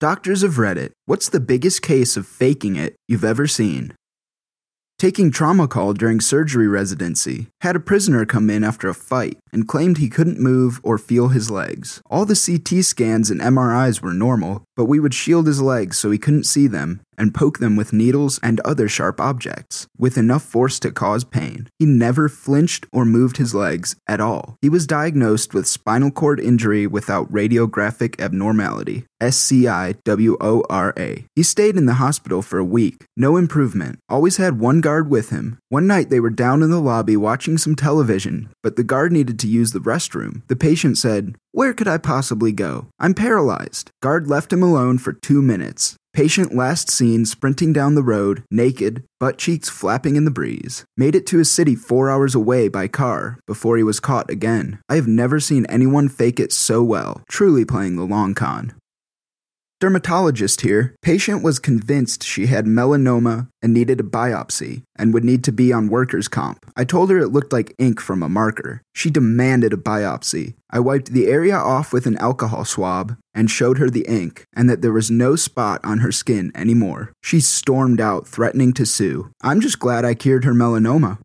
Doctors of Reddit, what's the biggest case of faking it you've ever seen? Taking trauma call during surgery residency, had a prisoner come in after a fight and claimed he couldn't move or feel his legs. All the CT scans and MRIs were normal, but we would shield his legs so he couldn't see them and poke them with needles and other sharp objects, with enough force to cause pain. He never flinched or moved his legs at all. He was diagnosed with spinal cord injury without radiographic abnormality, SCIWORA. He stayed in the hospital for a week, no improvement, always had one guard with him. One night they were down in the lobby watching some television, but the guard needed to use the restroom. The patient said, "Where could I possibly go? I'm paralyzed." Guard left him alone for 2 minutes. Patient last seen sprinting down the road, naked, butt cheeks flapping in the breeze. Made it to a city 4 hours away by car before he was caught again. I have never seen anyone fake it so well, truly playing the long con. Dermatologist here. Patient was convinced she had melanoma and needed a biopsy and would need to be on workers' comp. I told her it looked like ink from a marker. She demanded a biopsy. I wiped the area off with an alcohol swab and showed her the ink and that there was no spot on her skin anymore. She stormed out, threatening to sue. I'm just glad I cured her melanoma.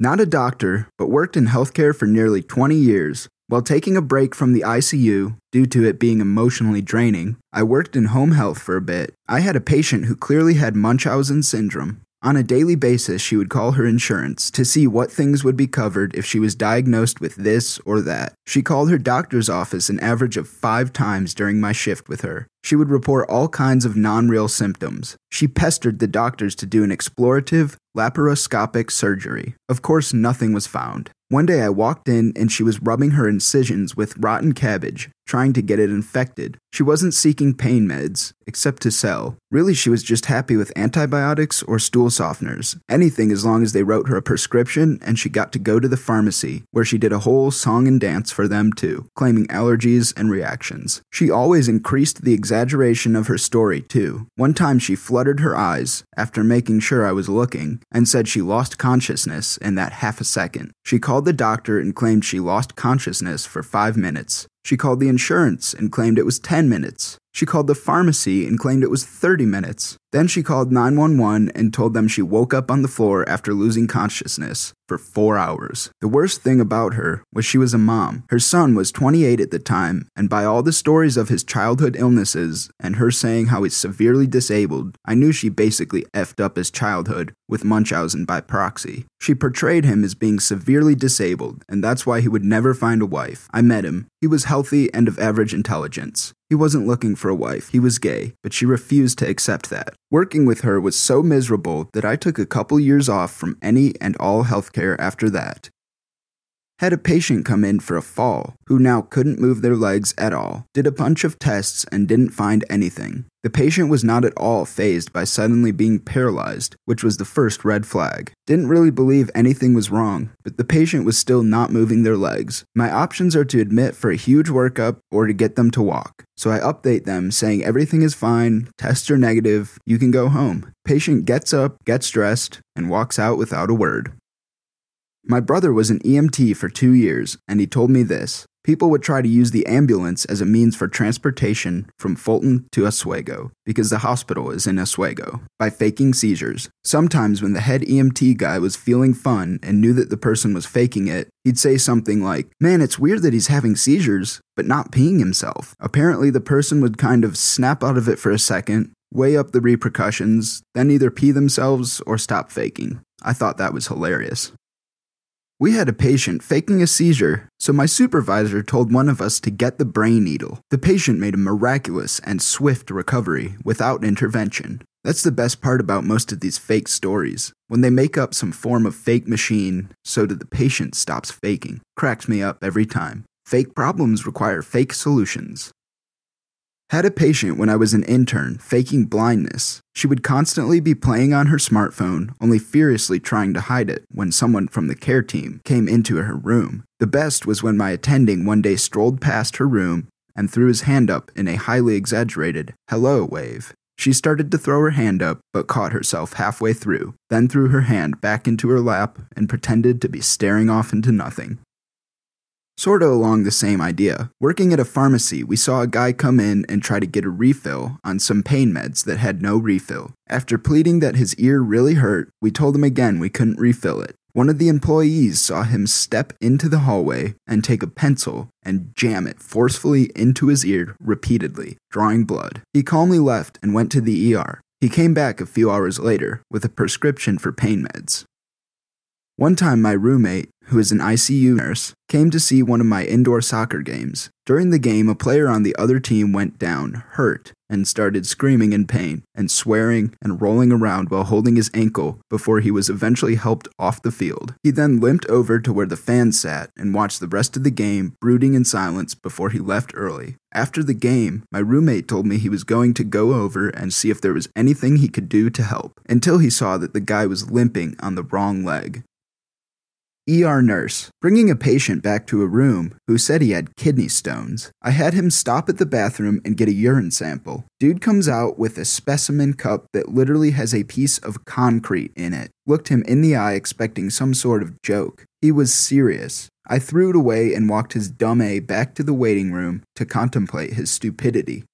Not a doctor, but worked in healthcare for nearly 20 years. While taking a break from the ICU, due to it being emotionally draining, I worked in home health for a bit. I had a patient who clearly had Munchausen syndrome. On a daily basis, she would call her insurance to see what things would be covered if she was diagnosed with this or that. She called her doctor's office an average of 5 times during my shift with her. She would report all kinds of non-real symptoms. She pestered the doctors to do an explorative, laparoscopic surgery. Of course, nothing was found. One day I walked in and she was rubbing her incisions with rotten cabbage, trying to get it infected. She wasn't seeking pain meds, except to sell. Really, she was just happy with antibiotics or stool softeners. Anything as long as they wrote her a prescription and she got to go to the pharmacy, where she did a whole song and dance for them too, claiming allergies and reactions. She always increased the exaggeration of her story too. One time she fluttered her eyes, after making sure I was looking, and said she lost consciousness in that half a second. She called the doctor and claimed she lost consciousness for 5 minutes. She called the insurance and claimed it was 10 minutes. She called the pharmacy and claimed it was 30 minutes. Then she called 911 and told them she woke up on the floor after losing consciousness for 4 hours. The worst thing about her was she was a mom. Her son was 28 at the time, and by all the stories of his childhood illnesses and her saying how he's severely disabled, I knew she basically effed up his childhood with Munchausen by proxy. She portrayed him as being severely disabled, and that's why he would never find a wife. I met him. He was healthy and of average intelligence. He wasn't looking for a wife. He was gay, but she refused to accept that. Working with her was so miserable that I took a couple years off from any and all healthcare after that. Had a patient come in for a fall, who now couldn't move their legs at all. Did a bunch of tests and didn't find anything. The patient was not at all phased by suddenly being paralyzed, which was the first red flag. Didn't really believe anything was wrong, but the patient was still not moving their legs. My options are to admit for a huge workup or to get them to walk. So I update them saying everything is fine, tests are negative, you can go home. Patient gets up, gets dressed, and walks out without a word. My brother was an EMT for 2 years, and he told me this. People would try to use the ambulance as a means for transportation from Fulton to Oswego, because the hospital is in Oswego, by faking seizures. Sometimes when the head EMT guy was feeling fun and knew that the person was faking it, he'd say something like, "Man, it's weird that he's having seizures, but not peeing himself." Apparently the person would kind of snap out of it for a second, weigh up the repercussions, then either pee themselves or stop faking. I thought that was hilarious. We had a patient faking a seizure, so my supervisor told one of us to get the brain needle. The patient made a miraculous and swift recovery without intervention. That's the best part about most of these fake stories. When they make up some form of fake machine, so that the patient stops faking. Cracks me up every time. Fake problems require fake solutions. Had a patient when I was an intern faking blindness. She would constantly be playing on her smartphone, only furiously trying to hide it when someone from the care team came into her room. The best was when my attending one day strolled past her room and threw his hand up in a highly exaggerated hello wave. She started to throw her hand up, but caught herself halfway through, then threw her hand back into her lap and pretended to be staring off into nothing. Sort of along the same idea. Working at a pharmacy, we saw a guy come in and try to get a refill on some pain meds that had no refill. After pleading that his ear really hurt, we told him again we couldn't refill it. One of the employees saw him step into the hallway and take a pencil and jam it forcefully into his ear repeatedly, drawing blood. He calmly left and went to the ER. He came back a few hours later with a prescription for pain meds. One time my roommate, who is an ICU nurse, came to see one of my indoor soccer games. During the game, a player on the other team went down, hurt, and started screaming in pain and swearing and rolling around while holding his ankle before he was eventually helped off the field. He then limped over to where the fans sat and watched the rest of the game, brooding in silence before he left early. After the game, my roommate told me he was going to go over and see if there was anything he could do to help, until he saw that the guy was limping on the wrong leg. ER nurse, bringing a patient back to a room who said he had kidney stones. I had him stop at the bathroom and get a urine sample. Dude comes out with a specimen cup that literally has a piece of concrete in it. Looked him in the eye expecting some sort of joke. He was serious. I threw it away and walked his dumb A back to the waiting room to contemplate his stupidity.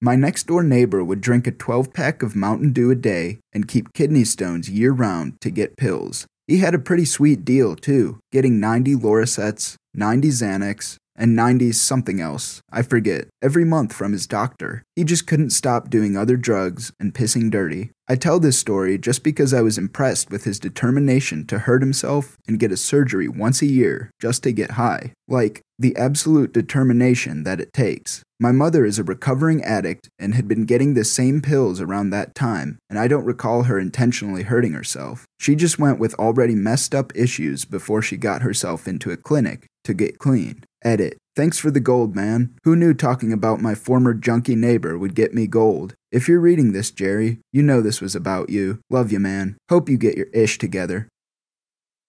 My next-door neighbor would drink a 12-pack of Mountain Dew a day and keep kidney stones year-round to get pills. He had a pretty sweet deal, too, getting 90 Lorasets, 90 Xanax, and 90 something else, I forget, every month from his doctor. He just couldn't stop doing other drugs and pissing dirty. I tell this story just because I was impressed with his determination to hurt himself and get a surgery once a year just to get high. Like, the absolute determination that it takes. My mother is a recovering addict and had been getting the same pills around that time, and I don't recall her intentionally hurting herself. She just went with already messed up issues before she got herself into a clinic to get clean. Edit. Thanks for the gold, man. Who knew talking about my former junkie neighbor would get me gold? If you're reading this, Jerry, you know this was about you. Love you, man. Hope you get your ish together.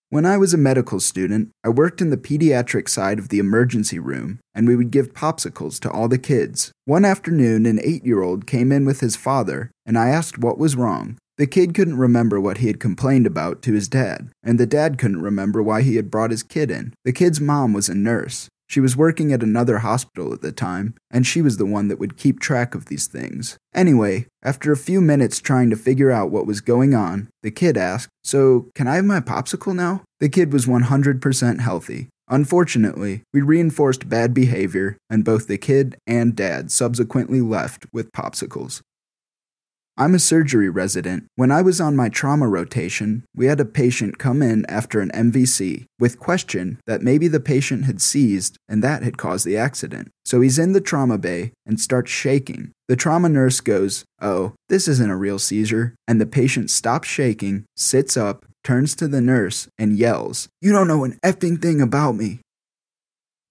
When I was a medical student, I worked in the pediatric side of the emergency room, and we would give popsicles to all the kids. One afternoon, an 8-year-old came in with his father, and I asked what was wrong. The kid couldn't remember what he had complained about to his dad, and the dad couldn't remember why he had brought his kid in. The kid's mom was a nurse. She was working at another hospital at the time, and she was the one that would keep track of these things. Anyway, after a few minutes trying to figure out what was going on, the kid asked, "So, can I have my popsicle now?" The kid was 100% healthy. Unfortunately, we reinforced bad behavior, and both the kid and dad subsequently left with popsicles. I'm a surgery resident. When I was on my trauma rotation, we had a patient come in after an MVC with question that maybe the patient had seized and that had caused the accident. So he's in the trauma bay and starts shaking. The trauma nurse goes, "Oh, this isn't a real seizure." And the patient stops shaking, sits up, turns to the nurse, and yells, "You don't know an effing thing about me."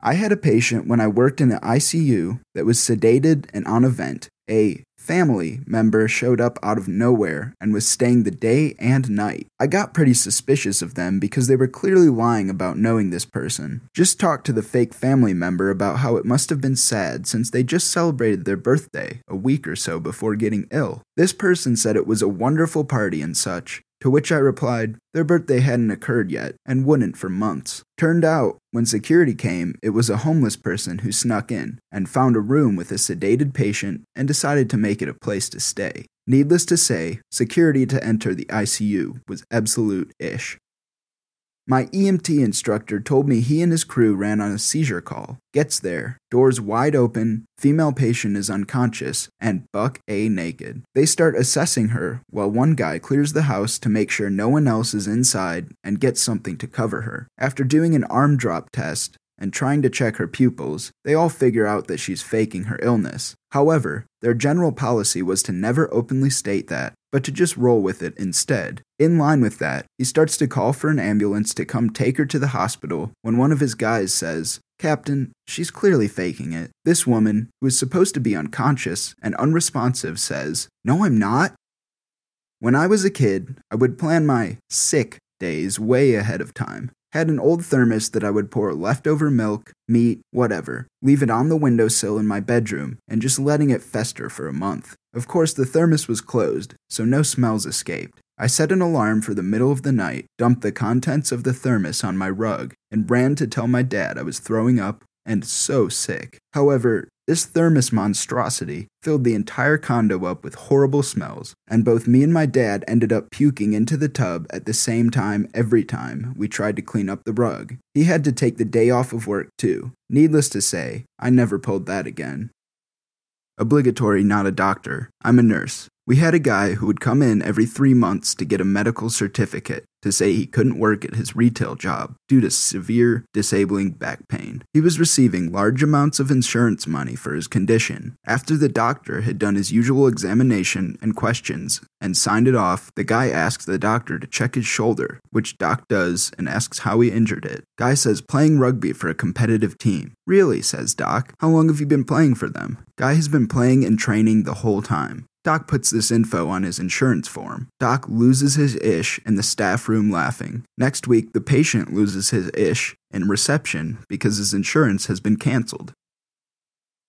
I had a patient when I worked in the ICU that was sedated and on a vent. A family member showed up out of nowhere and was staying the day and night. I got pretty suspicious of them because they were clearly lying about knowing this person. Just talked to the fake family member about how it must have been sad since they just celebrated their birthday a week or so before getting ill. This person said it was a wonderful party and such, to which I replied, their birthday hadn't occurred yet and wouldn't for months. Turned out, when security came, it was a homeless person who snuck in and found a room with a sedated patient and decided to make it a place to stay. Needless to say, security to enter the ICU was absolute ish. My EMT instructor told me he and his crew ran on a seizure call. Gets there, doors wide open, female patient is unconscious, and buck A naked. They start assessing her while one guy clears the house to make sure no one else is inside and gets something to cover her. After doing an arm drop test and trying to check her pupils, they all figure out that she's faking her illness. However, their general policy was to never openly state that, but to just roll with it instead. In line with that, he starts to call for an ambulance to come take her to the hospital when one of his guys says, "Captain, she's clearly faking it." This woman, who is supposed to be unconscious and unresponsive, says, "No, I'm not." When I was a kid, I would plan my sick days way ahead of time. Had an old thermos that I would pour leftover milk, meat, whatever, leave it on the windowsill in my bedroom, and just letting it fester for a month. Of course, the thermos was closed, so no smells escaped. I set an alarm for the middle of the night, dumped the contents of the thermos on my rug, and ran to tell my dad I was throwing up and so sick. However, this thermos monstrosity filled the entire condo up with horrible smells, and both me and my dad ended up puking into the tub at the same time every time we tried to clean up the rug. He had to take the day off of work too. Needless to say, I never pulled that again. Obligatory, not a doctor. I'm a nurse. We had a guy who would come in every 3 months to get a medical certificate to say he couldn't work at his retail job due to severe, disabling back pain. He was receiving large amounts of insurance money for his condition. After the doctor had done his usual examination and questions and signed it off, the guy asks the doctor to check his shoulder, which doc does and asks how he injured it. Guy says playing rugby for a competitive team. Really, says doc. How long have you been playing for them? Guy has been playing and training the whole time. Doc puts this info on his insurance form. Doc loses his ish in the staff room laughing. Next week, the patient loses his ish in reception because his insurance has been canceled.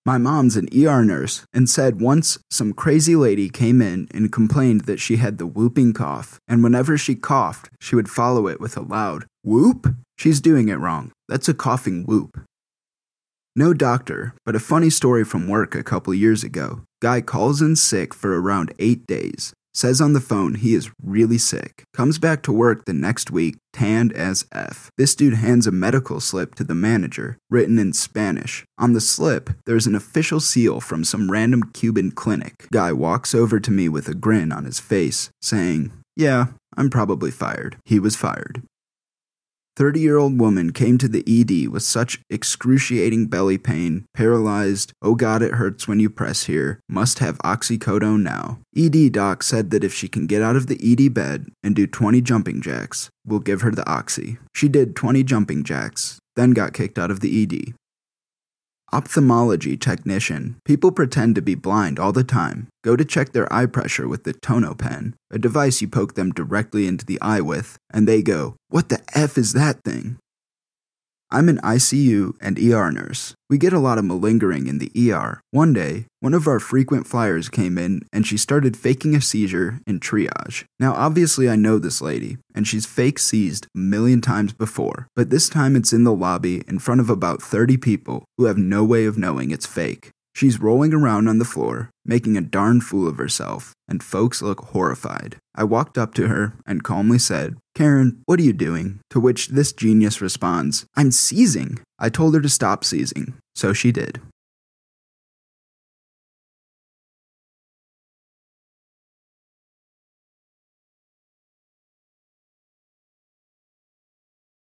My mom's an ER nurse and said once some crazy lady came in and complained that she had the whooping cough, and whenever she coughed, she would follow it with a loud whoop. She's doing it wrong. That's a coughing whoop. No doctor, but a funny story from work a couple years ago. Guy calls in sick for around 8 days, says on the phone he is really sick, comes back to work the next week, tanned as F. This dude hands a medical slip to the manager, written in Spanish. On the slip, there's an official seal from some random Cuban clinic. Guy walks over to me with a grin on his face, saying, "Yeah, I'm probably fired." He was fired. 30-year-old woman came to the ED with such excruciating belly pain, paralyzed, "Oh God, it hurts when you press here, must have oxycodone now." ED doc said that if she can get out of the ED bed and do 20 jumping jacks, we'll give her the oxy. She did 20 jumping jacks, then got kicked out of the ED. Ophthalmology technician. People pretend to be blind all the time. Go to check their eye pressure with the Tono pen, a device you poke them directly into the eye with, and they go, "What the F is that thing?" I'm an ICU and ER nurse. We get a lot of malingering in the ER. One day, one of our frequent flyers came in and she started faking a seizure in triage. Now obviously I know this lady, and she's fake seized a million times before, but this time it's in the lobby in front of about 30 people who have no way of knowing it's fake. She's rolling around on the floor, making a darn fool of herself, and folks look horrified. I walked up to her and calmly said, "Karen, what are you doing?" To which this genius responds, "I'm seizing." I told her to stop seizing, so she did.